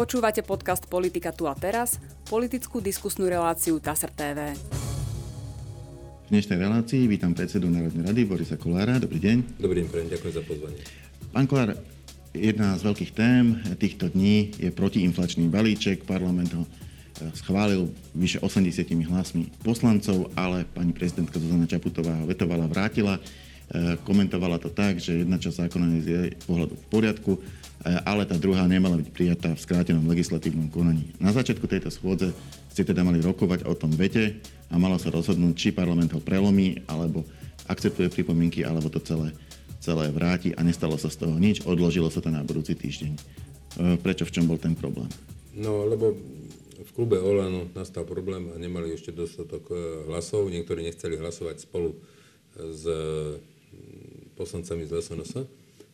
Počúvate podcast Politika tu a teraz, politickú diskusnú reláciu TASR TV. V dnešnej relácii vítam predsedu Národnej rady Borisa Kollára. Dobrý deň. Dobrý deň, ďakujem za pozvanie. Pán Kollár, jedna z veľkých tém týchto dní je protiinflačný balíček. Parlament ho schválil vyše 80 hlasmi poslancov, ale pani prezidentka Zuzana Čaputová ho vetovala, vrátila. Komentovala to tak, že jedna časť zákona je z jej pohľadu v poriadku, ale tá druhá nemala byť prijatá v skrátenom legislatívnom konaní. Na začiatku tejto schôdze ste teda mali rokovať o tom vete a malo sa rozhodnúť, či parlament ho prelomí, alebo akceptuje pripomienky, alebo to celé vráti, a nestalo sa z toho nič, odložilo sa to na budúci týždeň. Prečo, v čom bol ten problém? No, lebo v klube OĽaNO nastal problém a nemali ešte dostatok hlasov, niektorí nechceli hlasovať spolu s poslancami z Les Nos,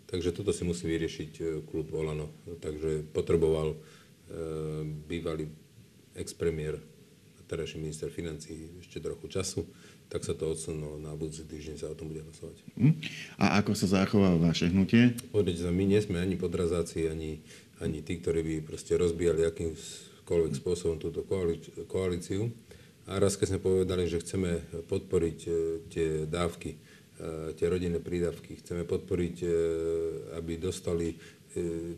takže toto si musí vyriešiť klub OĽaNO. Takže potreboval bývalý ex-premiér, terajší minister financií, ešte trochu času, tak sa to odsunulo, na budúci týždeň sa o tom bude hlasovať. A ako sa zachová vaše hnutie? Povedať sa, my nie sme ani podrazáci, ani tí, ktorí by proste rozbíjali akýmkoľvek spôsobom túto koalíciu. A raz, keď sme povedali, že chceme podporiť tie dávky, tie rodinné prídavky. Chceme podporiť, aby dostali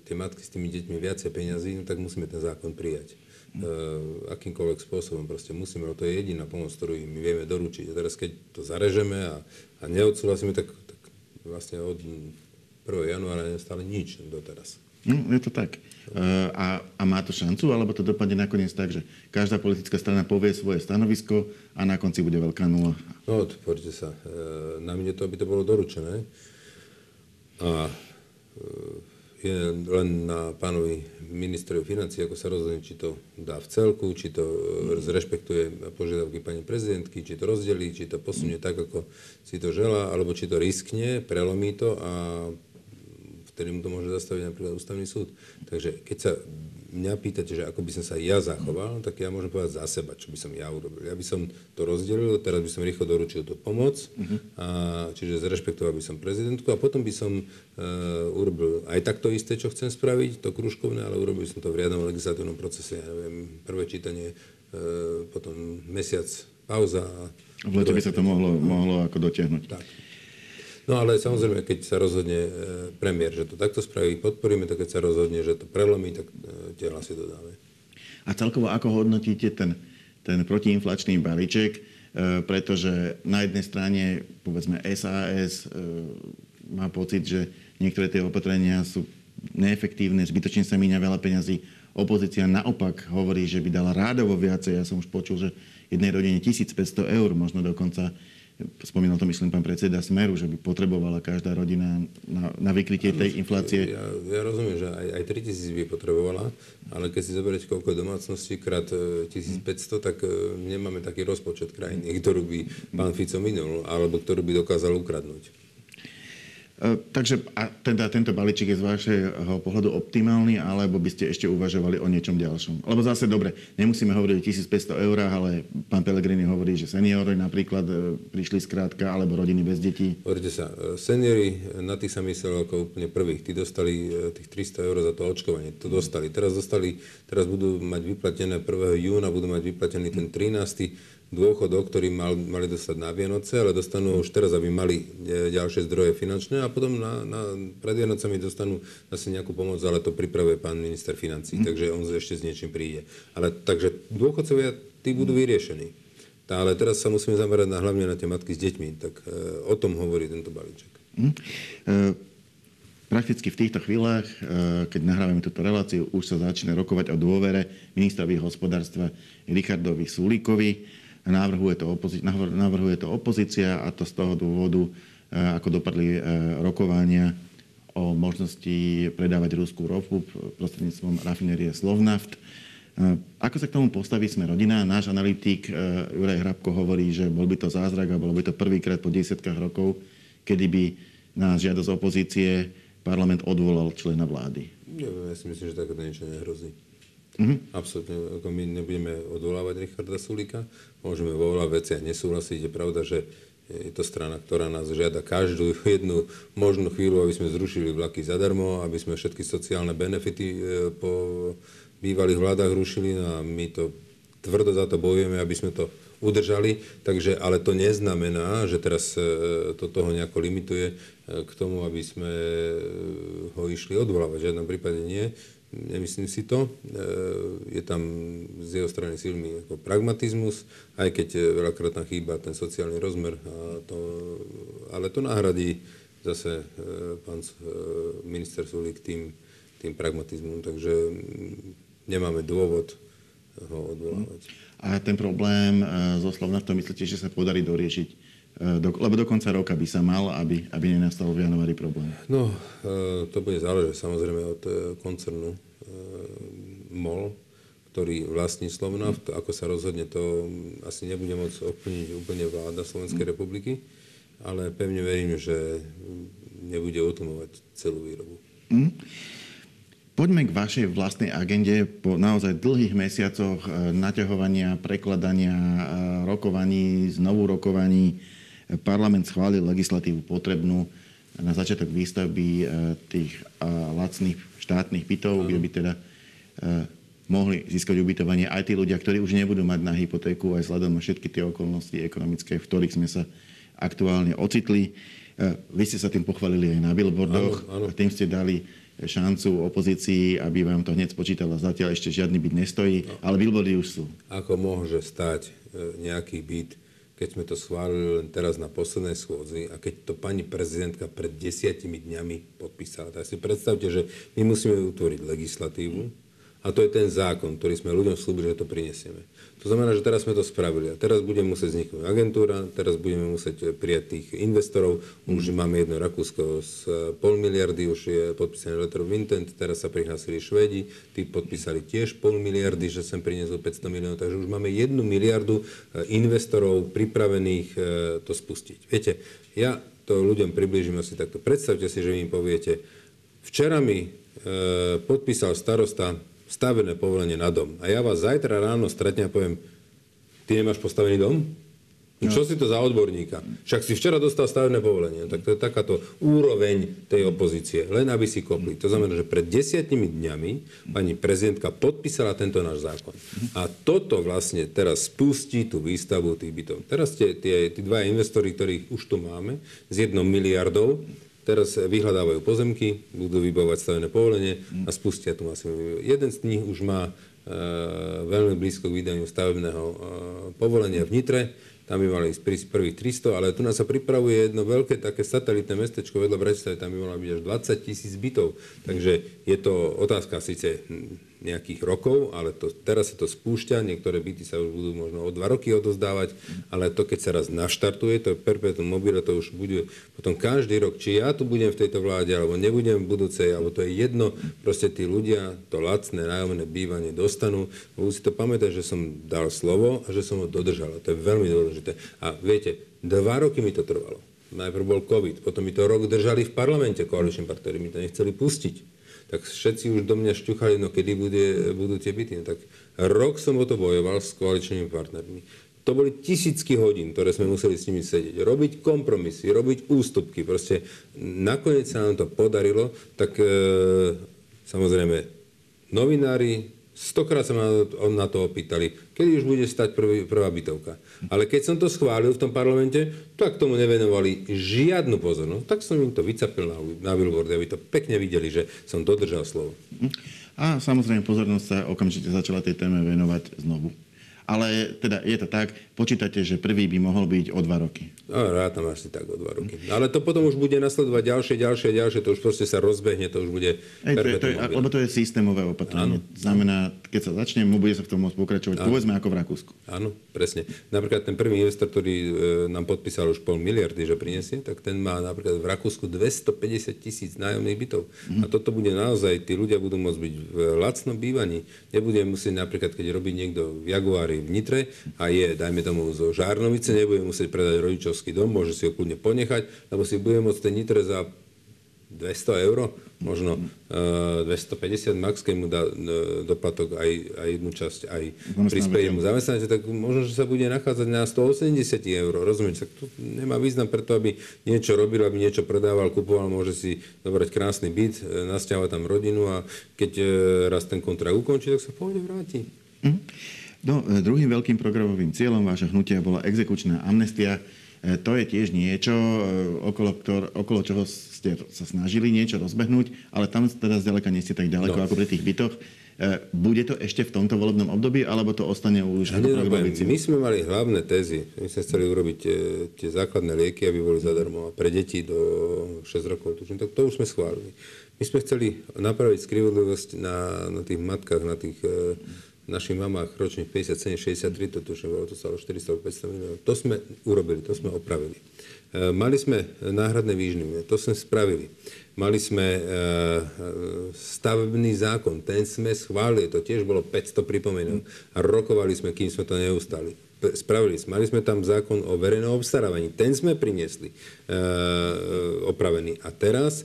tie matky s tými deťmi viacej peňazí, no tak musíme ten zákon prijať. Akýmkoľvek spôsobom proste musíme, lebo to je jediná pomoc, ktorú my vieme doručiť. A teraz, keď to zarežeme a neodsúhlasíme, tak vlastne od 1. januára nestalo nič doteraz. No, je to tak. A má to šancu, alebo to dopadne nakoniec tak, že každá politická strana povie svoje stanovisko a na konci bude veľká nula? No, poďte sa. Na mne to, aby to bolo doručené. A je len na pánovi ministrovi financií, ako sa rozhodne, či to dá v celku, či to zrešpektuje požiadavky pani prezidentky, či to rozdelí, či to posunie tak, ako si to želá, alebo či to riskne, prelomí to a ktorý mu to môže zastaviť napríklad ústavný súd. Takže keď sa mňa pýtate, že ako by som sa ja zachoval, tak ja môžem povedať za seba, čo by som ja urobil. Ja by som to rozdelil, teraz by som rýchlo doručil tú pomoc, čiže zrešpektoval by som prezidentku a potom by som urobil aj takto isté, čo chcem spraviť, to krúžkovné, ale urobil som to v riadnom legislatívnom procese, ja neviem, prvé čítanie, potom mesiac pauza. V lete by sa to mohlo ako dotiahnuť. Tak. No ale samozrejme, keď sa rozhodne premiér, že to takto spraví, podporíme to, keď sa rozhodne, že to prelomí, tak tie hlasy dodáme. A celkovo ako hodnotíte ten protiinflačný balíček? Pretože na jednej strane, povedzme, SAS má pocit, že niektoré tie opatrenia sú neefektívne, zbytočne sa míňa veľa peňazí. Opozícia naopak hovorí, že by dala rádovo viacej. Ja som už počul, že jednej rodine 1500 eur, možno dokonca. Spomínal to, myslím, pán predseda Smeru, že by potrebovala každá rodina na vykrytie tej inflácie. Ja rozumiem, že aj 3000 by potrebovala, ale keď si zoberiete, koľko domácností krát 1500, tak nemáme taký rozpočet krajiny, ktorú by pán Fico minul, alebo ktorú by dokázal ukradnúť. Takže teda tento balíček je z vášho pohľadu optimálny, alebo by ste ešte uvažovali o niečom ďalšom? Lebo zase, dobre, nemusíme hovoriť o 1500 eurách, ale pán Pellegrini hovorí, že seniori napríklad prišli skrátka, alebo rodiny bez detí. Hovoríte sa, seniori, na tých sa myslelo ako úplne prvých. Tí dostali tých 300 eur za to očkovanie. To dostali. Teraz budú mať vyplatené 1. júna, budú mať vyplatený ten 13. dôchodok, ktorý mali dostať na Vianoce, ale dostanú už teraz, aby mali ďalšie zdroje finančné a potom pred Vienocami dostanú asi nejakú pomoc, ale to pripravuje pán minister financií, takže on ešte s niečím príde. Ale takže dôchodcovia, tí budú vyriešení. Ale teraz sa musíme zamerať hlavne na tie matky s deťmi, tak o tom hovorí tento balíček. Prakticky v týchto chvíľach, keď nahrávame túto reláciu, už sa začne rokovať o dôvere ministrovi hospodárstva Richardovi Sulíkovi. Navrhuje to opozícia, a to z toho dôvodu, ako dopadli rokovania o možnosti predávať ruskú ropu prostredníctvom rafinérie Slovnaft. Ako sa k tomu postaví Sme rodina? Náš analytik Juraj Hrabko hovorí, že bol by to zázrak a bolo by to prvýkrát po 10 rokov, kedy by na žiadosť opozície parlament odvolal člena vlády. Ja si myslím, že takéto niečo nehrozí. Absolutne, my nebudeme odvolávať Richarda Sulíka, môžeme vo veľa veciach nesúhlasiť. Je pravda, že Je to strana, ktorá nás žiada každú jednu možnú chvíľu, aby sme zrušili vlaky zadarmo, aby sme všetky sociálne benefity po bývalých vládach rušili a my to tvrdo za to bojujeme, aby sme to udržali. Takže, ale to neznamená, že teraz to toho nejako limituje k tomu, aby sme ho išli odvolávať. V žiadnom prípade nie. Nemyslím si to. Je tam z jeho strany silný ako pragmatizmus, aj keď veľakrát tam chýba ten sociálny rozmer. Ale to nahradí zase pán minister Sulík tým pragmatizmom. Takže nemáme dôvod ho odvolávať. A ten problém so Slovnaftom myslíte, že sa podarí doriešiť? Lebo do konca roka by sa mal, aby nenastal v januári problém. No, to bude záležať samozrejme od koncernu MOL, ktorý vlastní Slovnaft. Ako sa rozhodne, to asi nebude môcť ovplyvniť úplne vláda Slovenskej republiky, ale pevne verím, že nebude utlmovať celú výrobu. Poďme k vašej vlastnej agende po naozaj dlhých mesiacoch naťahovania, prekladania, rokovaní, znovu rokovaní. Parlament schválil legislatívu potrebnú na začiatok výstavby tých lacných štátnych bytov, kde by teda mohli získať ubytovanie aj tí ľudia, ktorí už nebudú mať na hypotéku, aj vzhľadom na všetky tie okolnosti ekonomické, v ktorých sme sa aktuálne ocitli. Vy ste sa tým pochválili aj na billboardoch, a tým ste dali šancu opozícii, aby vám to hneď spočítala. Zatiaľ ešte žiadny byt nestojí, ale billboardy už sú. Ako môže stať nejaký byt, keď sme to schválili len teraz na poslednej schôdzi a keď to pani prezidentka pred 10 dňami podpísala. Tak si predstavte, že my musíme utvoriť legislatívu a to je ten zákon, ktorý sme ľuďom slúbili, že to prinesieme. To znamená, že teraz sme to spravili a teraz budeme musieť vzniknúť agentúra, teraz budeme musieť prijať tých investorov. Už máme jedno Rakúsko z 0,5 miliardy, už je podpísaný letter of intent, teraz sa prihlásili Švédi, tí podpísali tiež 0,5 miliardy, že sem priniesol 500 miliónov, takže už máme 1 miliardu investorov pripravených to spustiť. Viete, ja to ľuďom priblížim asi takto. Predstavte si, že vy im poviete, včera mi podpísal starosta stavené povolenie na dom. A ja vás zajtra ráno stretnem a poviem, ty nemáš postavený dom? No. Čo si to za odborníka? Však si včera dostal stavebné povolenie. Tak to je takáto úroveň tej opozície. Len aby si kopli. To znamená, že pred 10 dňami pani prezidentka podpísala tento náš zákon. A toto vlastne teraz spustí tú výstavbu tých bytov. Teraz tí dva investori, ktorých už tu máme, s 1 miliardou, teraz vyhľadávajú pozemky, budú vybavovať stavebné povolenie a spustia tu asi. Jeden z nich už má veľmi blízko k vydaniu stavebného povolenia v Nitre. Tam by mali ísť prísť prvých 300, ale tu nás sa pripravuje jedno veľké také satelitné mestečko vedľa Bratislavy, tam by mala byť až 20 000 bytov. Takže je to otázka síce nejakých rokov, ale teraz sa to spúšťa, niektoré byty sa už budú možno o 2 roky odozdávať, ale to keď sa raz naštartuje, to perpetuum mobile, to už bude potom každý rok, či ja tu budem v tejto vláde, alebo nebudem v budúcej, alebo to je jedno, proste tí ľudia to lacné nájomné bývanie dostanú. Budú si to pamätať, že som dal slovo a že som ho dodržal. To je veľmi dôležité. A viete, 2 roky mi to trvalo. Najprv bol COVID, potom mi to rok držali v parlamente, koaliční partneri mi to nechceli pustiť. Tak všetci už do mňa šťuchali, no kedy budú tie byty. No, tak rok som o to bojoval s koaličnými partnermi. To boli tisícky hodín, ktoré sme museli s nimi sedieť. Robiť kompromisy, robiť ústupky. Proste nakoniec sa nám to podarilo. Tak samozrejme novinári 100-krát sa na to opýtali, kedy už bude stať prvá bytovka. Ale keď som to schválil v tom parlamente, tak tomu nevenovali žiadnu pozornosť. Tak som im to vycapil na billboard, aby to pekne videli, že som dodržal slovo. A samozrejme pozornosť sa okamžite začala tej téme venovať znovu. Ale teda je to tak, počítate, že prvý by mohol byť o 2 roky. No, rád tam asi tak o 2 roky. Ale to potom už bude nasledovať ďalšie, to už proste sa rozbehne, to už bude... Lebo to je systémové opatrenie. Áno. Znamená, keď sa začne, bude sa v tom môcť pokračovať, povedzme ako v Rakúsku. Áno, presne. Napríklad ten prvý investor, ktorý nám podpísal už 0,5 miliardy, že prinesie, tak ten má napríklad v Rakúsku 250 000 nájomných bytov. A toto bude naozaj, tí ľudia budú môcť byť v lacnom bývaní. Nebude musieť napríklad, keď robí niekto v Jaguári v Nitre a je, dajme tomu, zo Žarnovice, nebude musieť predať rodičovský dom, môže si ho kľudne ponechať, lebo si bude môcť ten Nitre za 200 eur, možno 250 max, keď mu dá doplatok aj jednu časť, aj prispieje mu zamestnanec, tak možno, že sa bude nachádzať na 180 eur, rozumieš? Tak to nemá význam preto, aby niečo robil, aby niečo predával, kupoval, môže si dobrať krásny byt, nasťahovať tam rodinu a keď raz ten kontrakt ukončí, tak sa pohode vráti. No, druhým veľkým programovým cieľom vášho hnutia bola exekučná amnestia. To je tiež niečo, okolo čoho ste sa snažili niečo rozbehnúť, ale tam teda zďaleka nie ste tak ďaleko ako pri tých bytoch. Bude to ešte v tomto volebnom období, alebo to ostane už... My sme mali hlavné tézy. My sme chceli urobiť tie základné lieky, aby boli zadarmo pre deti do 6 rokov. Tak to už sme schválili. My sme chceli napraviť skrivodlivosť na tých matkách, na tých... našich mamách ročných 57-63, to tuším, to stalo 400-500 miliónov. To sme urobili, to sme opravili. Mali sme náhradné výživné, to sme spravili. Mali sme stavebný zákon, ten sme schválili, to tiež bolo 500 pripomenov. A rokovali sme, kým sme to neustali. Spravili sme, mali sme tam zákon o verejnom obstarávaní, ten sme priniesli opravený. A teraz...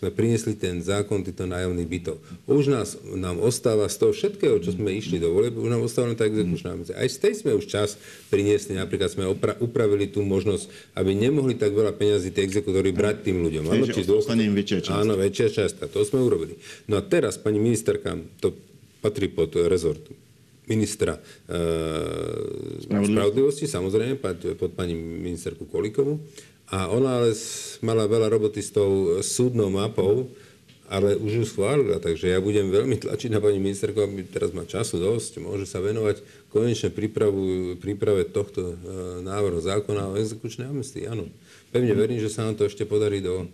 sme priniesli ten zákon týchto nájomných bytov. Už nám ostáva z toho všetkého, čo sme išli do volieb, už nám ostáva tá exekučná amnestia. Aj z tej sme už čas priniesli, napríklad sme upravili tú možnosť, aby nemohli tak veľa peňazí tie exekutóri brať tým ľuďom. Áno, väčšia časť. A to sme urobili. No a teraz, pani ministerka, to patrí pod rezort ministra spravodlivosti, samozrejme, pod pani ministerku Kolíkovú. A ona ale mala veľa roboty s tou súdnou mapou, ale už ju schválila, takže ja budem veľmi tlačiť na pani ministerku, aby teraz má času dosť, môže sa venovať konečne príprave tohto návrhu zákona o exekučnej amnestii. Áno, pevne verím, že sa nám to ešte podarí do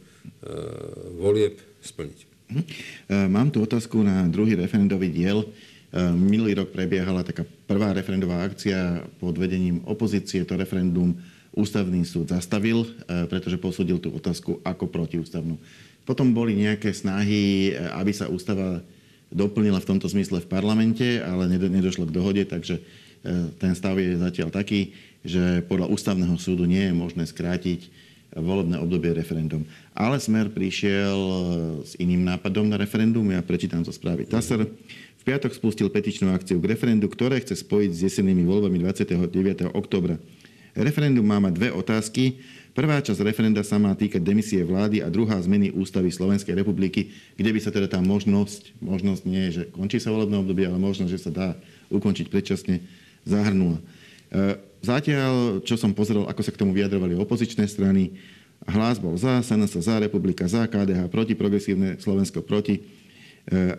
volieb splniť. Mám tu otázku na druhý referendový diel. Minulý rok prebiehala taká prvá referendová akcia pod vedením opozície, to referendum Ústavný súd zastavil, pretože posúdil tú otázku ako protiústavnú. Potom boli nejaké snahy, aby sa ústava doplnila v tomto zmysle v parlamente, ale nedošlo k dohode, takže ten stav je zatiaľ taký, že podľa Ústavného súdu nie je možné skrátiť volebné obdobie referendum. Ale Smer prišiel s iným nápadom na referendum, ja prečítam zo správy TASR. V piatok spustil petičnú akciu k referendu, ktoré chce spojiť s jesennými voľbami 29. októbra. Referendum má mať dve otázky. Prvá časť referenda sa má týkať demisie vlády a druhá zmeny ústavy Slovenskej republiky, kde by sa teda tá možnosť nie, že končí sa volebné obdobie, ale možnosť, že sa dá ukončiť predčasne, zahrnula. Zatiaľ, čo som pozrel, ako sa k tomu vyjadrovali opozičné strany, Hlas bol za, SNS za, Republika za, KDH proti, Progresívne Slovensko proti,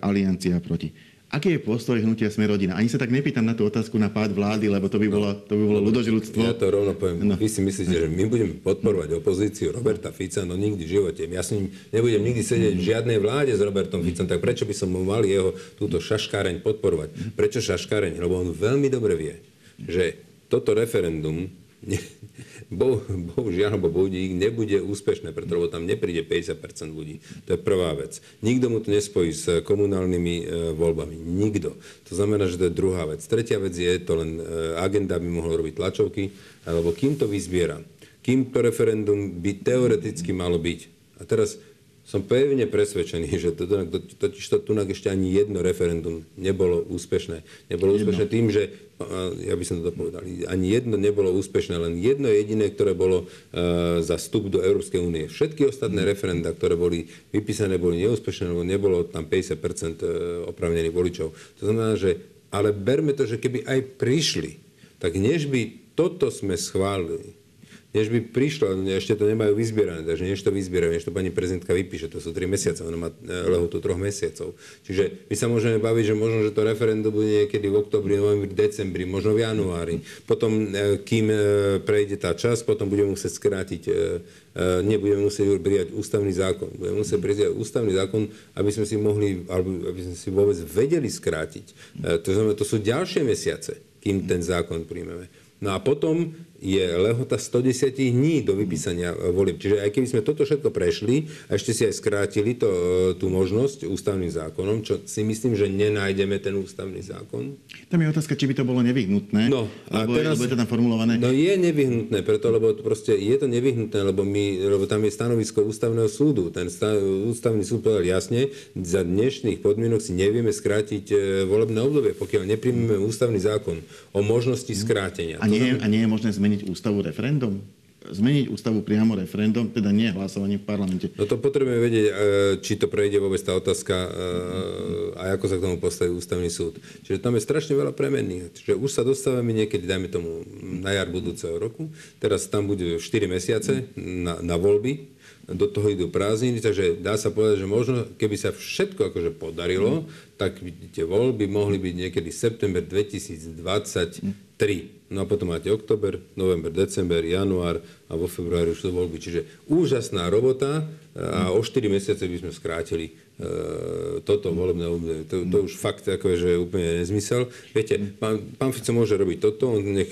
Aliancia proti. Aký je postoj hnutia Sme rodina? Ani sa tak nepýtam na tú otázku na pád vlády, lebo to by bolo ľudožrúctvo. Ja to rovno poviem. No. Vy si myslíte, že my budeme podporovať opozíciu Roberta Fica? No nikdy v živote. Ja s ním nebudem nikdy sedieť v žiadnej vláde s Robertom Ficom, tak prečo by som mal jeho túto šaškáreň podporovať? Prečo šaškáreň? Lebo on veľmi dobre vie, že toto referendum bohužiaľ, alebo bohudík, nebude úspešné, pretože tam nepríde 50% ľudí. To je prvá vec. Nikto mu to nespojí s komunálnymi voľbami. Nikto. To znamená, že to je druhá vec. Tretia vec je, to len agenda by mohla robiť tlačovky, alebo kým to vyzbiera. Kým to referendum by teoreticky malo byť. A teraz som pevne presvedčený, že to ešte ani jedno referendum nebolo úspešné. Nebolo úspešné tým, že, ja by som to dopovedal, ani jedno nebolo úspešné, len jedno jediné, ktoré bolo za vstup do Európskej únie. Všetky ostatné referenda, ktoré boli vypísané, boli neúspešné, lebo nebolo tam 50% oprávnených voličov. To znamená, že, ale berme to, že keby aj prišli, tak než by toto sme schválili, než by prišlo, ešte to nemajú vyzbierané, takže než to vyzbierajú, než to pani prezidentka vypíše, to sú 3 mesiace, ona má lehotu 3 mesiacov. Čiže my sa môžeme baviť, že možno, že to referendum bude niekedy v októbri, novembri, decembri, možno v januári. Potom, kým prejde tá čas, potom budeme musieť skrátiť, nebudeme musieť prijať ústavný zákon. Budeme musieť prijať ústavný zákon, aby sme si mohli, alebo aby sme si vôbec vedeli skrátiť. To znamená, to sú ďalšie mesiace, kým ten zákon príjmeme. No a potom je lehota 110 dní do vypísania volieb. Čiže aj keby sme toto všetko prešli a ešte si aj skrátili tú možnosť ústavným zákonom, čo si myslím, že nenájdeme ten ústavný zákon. Tam je otázka, či by to bolo nevyhnutné, no, lebo je to tam formulované. No je nevyhnutné, preto, lebo proste je to nevyhnutné, lebo tam je stanovisko ústavného súdu. Ten ústavný súd povedal jasne, za dnešných podmienok si nevieme skrátiť volebné obdobie, pokiaľ nepríjmeme ústavný zákon o možnosti skrátenia. A nie je možné zmeniť ústavu referendum? Zmeniť ústavu priamo referendum, teda nie hlasovanie v parlamente. No to potrebujeme vedieť, či to prejde vôbec tá otázka a ako sa k tomu postaví ústavný súd. Čiže tam je strašne veľa premenných. Čiže už sa dostávame niekedy, dajme tomu, na jar budúceho roku. Teraz tam bude 4 mesiace na voľby. Do toho idú prázdniny, takže dá sa povedať, že možno, keby sa všetko akože podarilo, tak tie voľby mohli byť niekedy september 2023. No a potom máte október, november, december, január a vo februári už sú voľby. Čiže úžasná robota a o 4 mesiace by sme skrátili toto volebné obdobie. To už fakt akože úplne nezmysel. Viete, pán Fico môže robiť toto, on nech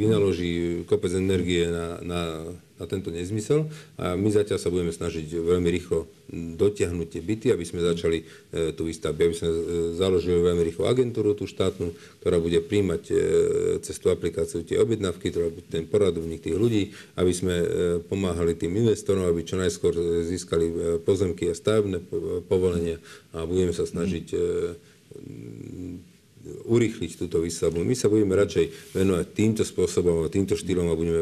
vynaloží kopec energie na tento nezmysel a my zatiaľ sa budeme snažiť veľmi rýchlo dotiahnuť tie byty, aby sme začali tú výstavbu, aby sme založili veľmi rýchlo agentúru, tú štátnu, ktorá bude príjmať cez tú aplikáciu tie objednávky, ktorá bude ten poradovník tých ľudí, aby sme pomáhali tým investorom, aby čo najskôr získali pozemky a stavebné povolenia a budeme sa snažiť urýchliť túto výstavbu. My sa budeme radšej venovať týmto spôsobom a týmto štýlom a budeme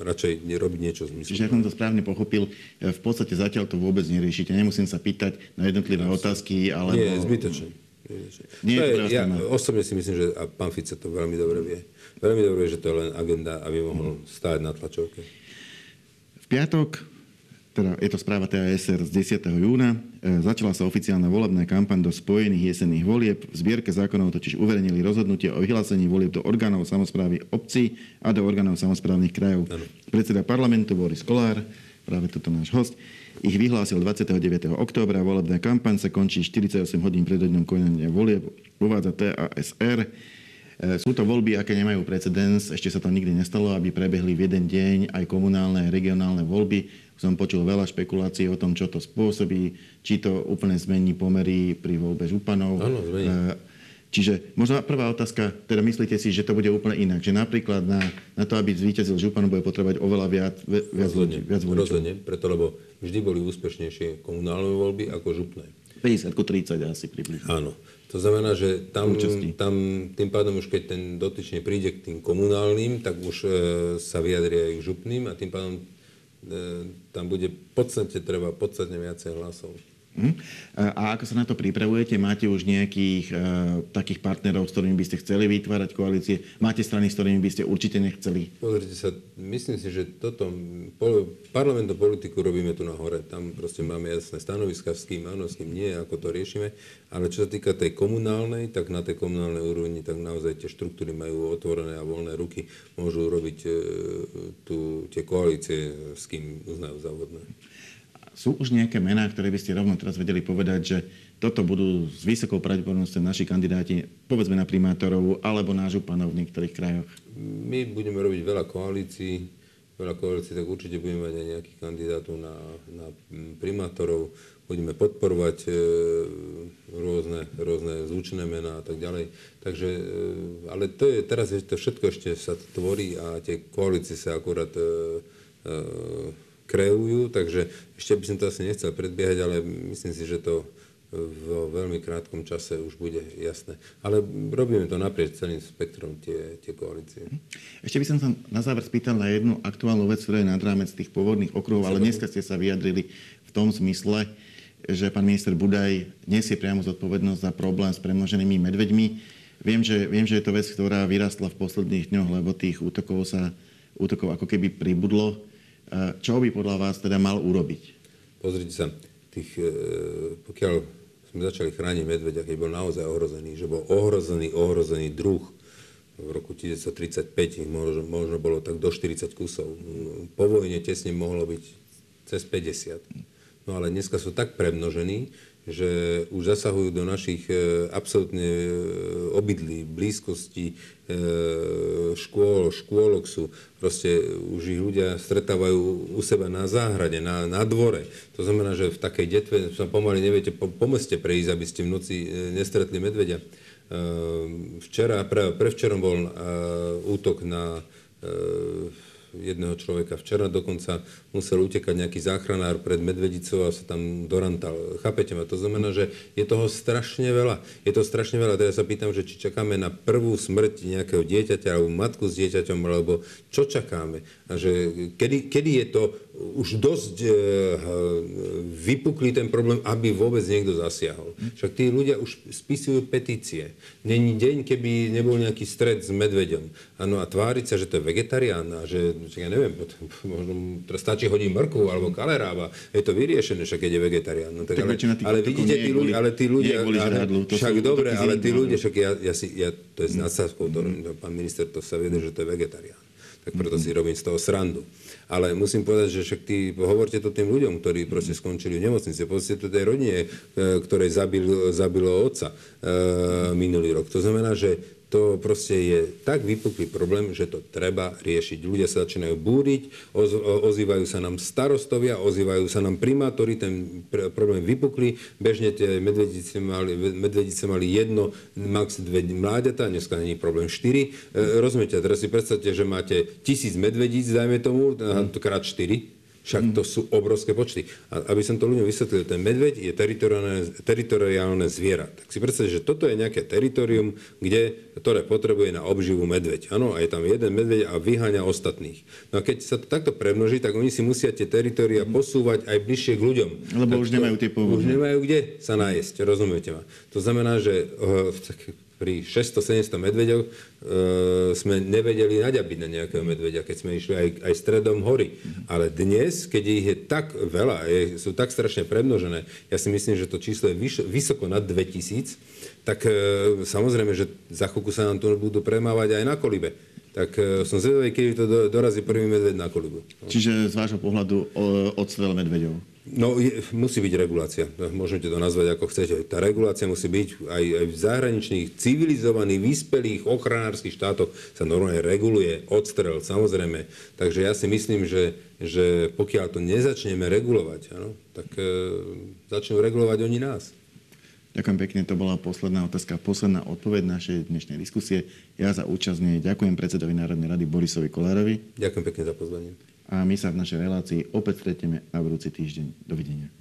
radšej robiť niečo zmysluplné. Čiže ak som to správne pochopil, v podstate zatiaľ to vôbec neriešite. Nemusím sa pýtať na jednotlivé otázky, alebo... Nie, zbytočne. Ja osobne si myslím, že a pán Fico to veľmi dobre vie. Veľmi dobre vie, že to je len agenda, aby mohol stáť na tlačovke. V piatok, teda je to správa TASR z 10. júna, začala sa oficiálna volebná kampaň do spojených jesenných volieb. V zbierke zákonov totiž uverejnili rozhodnutie o vyhlásení volieb do orgánov samosprávy obcí a do orgánov samosprávnych krajov. Ano. Predseda parlamentu Boris Kollár, práve toto náš host, ich vyhlásil 29. októbra. Volebná kampaň sa končí 48 hodín pred dňom konania volieb, uvádza TASR. Sú to voľby, aké nemajú precedens, ešte sa to nikdy nestalo, aby prebehli v jeden deň aj komunálne, aj regionálne voľby. Som počul veľa špekulácií o tom, čo to spôsobí, či to úplne zmení pomery pri voľbe županov. Áno, zmení. Čiže možno prvá otázka, teda myslíte si, že to bude úplne inak, že napríklad na to, aby zvíťazil župan, bude potrebovať oveľa viac voličov. Rozhodne, preto lebo vždy boli úspešnejšie komunálne voľby ako župné. 50-30 asi približne. Áno. To znamená, že tam tým pádom už keď ten dotyčne príde k tým komunálnym, tak už sa vyjadria aj k župným a tým pádom tam bude podstatne viacej hlasov. A ako sa na to pripravujete? Máte už nejakých takých partnerov, s ktorými by ste chceli vytvárať koalície? Máte strany, s ktorými by ste určite nechceli? Pozrite sa, myslím si, že toto parlamentnú politiku robíme tu nahore. Tam proste máme jasné stanoviska, s kým áno, s kým nie, ako to riešime. Ale čo sa týka tej komunálnej, tak na tej komunálnej úrovni tak naozaj tie štruktúry majú otvorené a voľné ruky. Môžu robiť tie koalície, s kým uznajú za vhodné. Sú už nejaké mená, ktoré by ste rovno teraz vedeli povedať, že toto budú s vysokou pravdepodobnosťou naši kandidáti, povedzme na primátorov alebo na županov v niektorých krajoch? My budeme robiť veľa koalícií, tak určite budeme mať aj nejakých kandidátov na primátorov, budeme podporovať rôzne zvučné mená a tak ďalej. Takže, ale teraz to všetko ešte sa tvorí a tie koalície sa akurát kreujú, takže ešte by som to asi nechcel predbiehať, ale myslím si, že to v veľmi krátkom čase už bude jasné. Ale robíme to naprieč celým spektrom tie koalície. Ešte by som sa na záver spýtal na jednu aktuálnu vec, ktorá je nad rámec tých pôvodných okruhov, ale dneska ste sa vyjadrili v tom zmysle, že pán minister Budaj nesie priamo zodpovednosť za problém s premnoženými medveďmi. Viem, že je to vec, ktorá vyrastla v posledných dňoch, lebo tých útokov ako keby pribudlo. Čo by podľa vás teda mal urobiť? Pozrite sa, pokiaľ sme začali chrániť medveďa, keď bol naozaj ohrozený, že bol ohrozený druh, v roku 1935 možno bolo tak do 40 kusov. Po vojne tesne mohlo byť cez 50. No ale dneska sú tak premnožení, že už zasahujú do našich absolútne obydlí, blízkosti škôl, škôlok sú. Proste už ich ľudia stretávajú u seba na záhrade, na dvore. To znamená, že v takej detve sa pomaly neviete po meste prejsť, aby ste v noci nestretli medvedia. Včera, prevčerom bol útok na jedného človeka. Včera dokonca musel utekať nejaký záchranár pred medvedicou a sa tam dorantal. Chápete ma? To znamená, že je toho strašne veľa. Je to strašne veľa. Teda sa pýtam, že či čakáme na prvú smrť nejakého dieťaťa alebo matku s dieťaťom, alebo čo čakáme? A že kedy je to už dosť vypuklý ten problém, aby vôbec niekto zasiahol. Však tí ľudia už spisujú petície. Není deň, keby nebol nejaký stret s medveďom. Áno, a tváriť sa, že to je vegetarián a že, ja neviem, možno stačí hodí mrkvu alebo kalerába. Je to vyriešené, však keď je vegetarián. No, tak, ale vidíte, tí ľudia... Však dobre, ale tí ľudia, však ja to je s nadsázkou, pán minister to sa vedie, že to je vegetarián. Tak preto si robím z toho srandu. Ale musím povedať, že však hovorte to tým ľuďom, ktorí proste skončili v nemocnici. Pozrite to tej rodine, ktorej zabilo otca minulý rok. To znamená, že to proste je tak vypuklý problém, že to treba riešiť. Ľudia sa začínajú búriť, ozývajú sa nám starostovia, ozývajú sa nám primátori, ten problém vypuklý. Bežne tie medvedice mali jedno, max dve mláďata, dneska není problém 4. Rozumiete, teraz si predstavte, že máte 1000 medvedíc, dajme tomu, krát 4. Však to sú obrovské počty. A aby som to ľuďom vysvetlil, ten medveď je teritoriálne zviera. Tak si predstavte, že toto je nejaké teritorium, ktoré potrebuje na obživu medveď. Áno, a je tam jeden medveď a vyháňa ostatných. No a keď sa to takto premnoží, tak oni si musia tie teritória posúvať aj bližšie k ľuďom. Lebo tak už nemajú tie pôvodné. Už nemajú kde sa nájsť, rozumiete ma. To znamená, že pri 600-700 medveďoch sme nevedeli naďabiť na nejakého medveďa, keď sme išli aj stredom hory. Ale dnes, keď ich je tak veľa, sú tak strašne premnožené, ja si myslím, že to číslo je vysoko nad 2000, tak samozrejme, že za chvíľku sa nám tu budú premávať aj na kolibe. Tak som zvedavý, keď to dorazí prvý medveď na kolibu. Čiže z vášho pohľadu odstrel medveďov? No, musí byť regulácia. Môžete to nazvať ako chcete. Tá regulácia musí byť aj v zahraničných, civilizovaných, vyspelých, ochranárskych štátoch sa normálne reguluje odstrel, samozrejme. Takže ja si myslím, že pokiaľ to nezačneme regulovať, ano, tak začnú regulovať oni nás. Ďakujem pekne, to bola posledná otázka, posledná odpoveď našej dnešnej diskusie. Ja za účasť nej ďakujem predsedovi Národnej rady Borisovi Kollárovi. Ďakujem pekne za pozvanie. A my sa v našej relácii opäť stretneme na budúci týždeň. Dovidenia.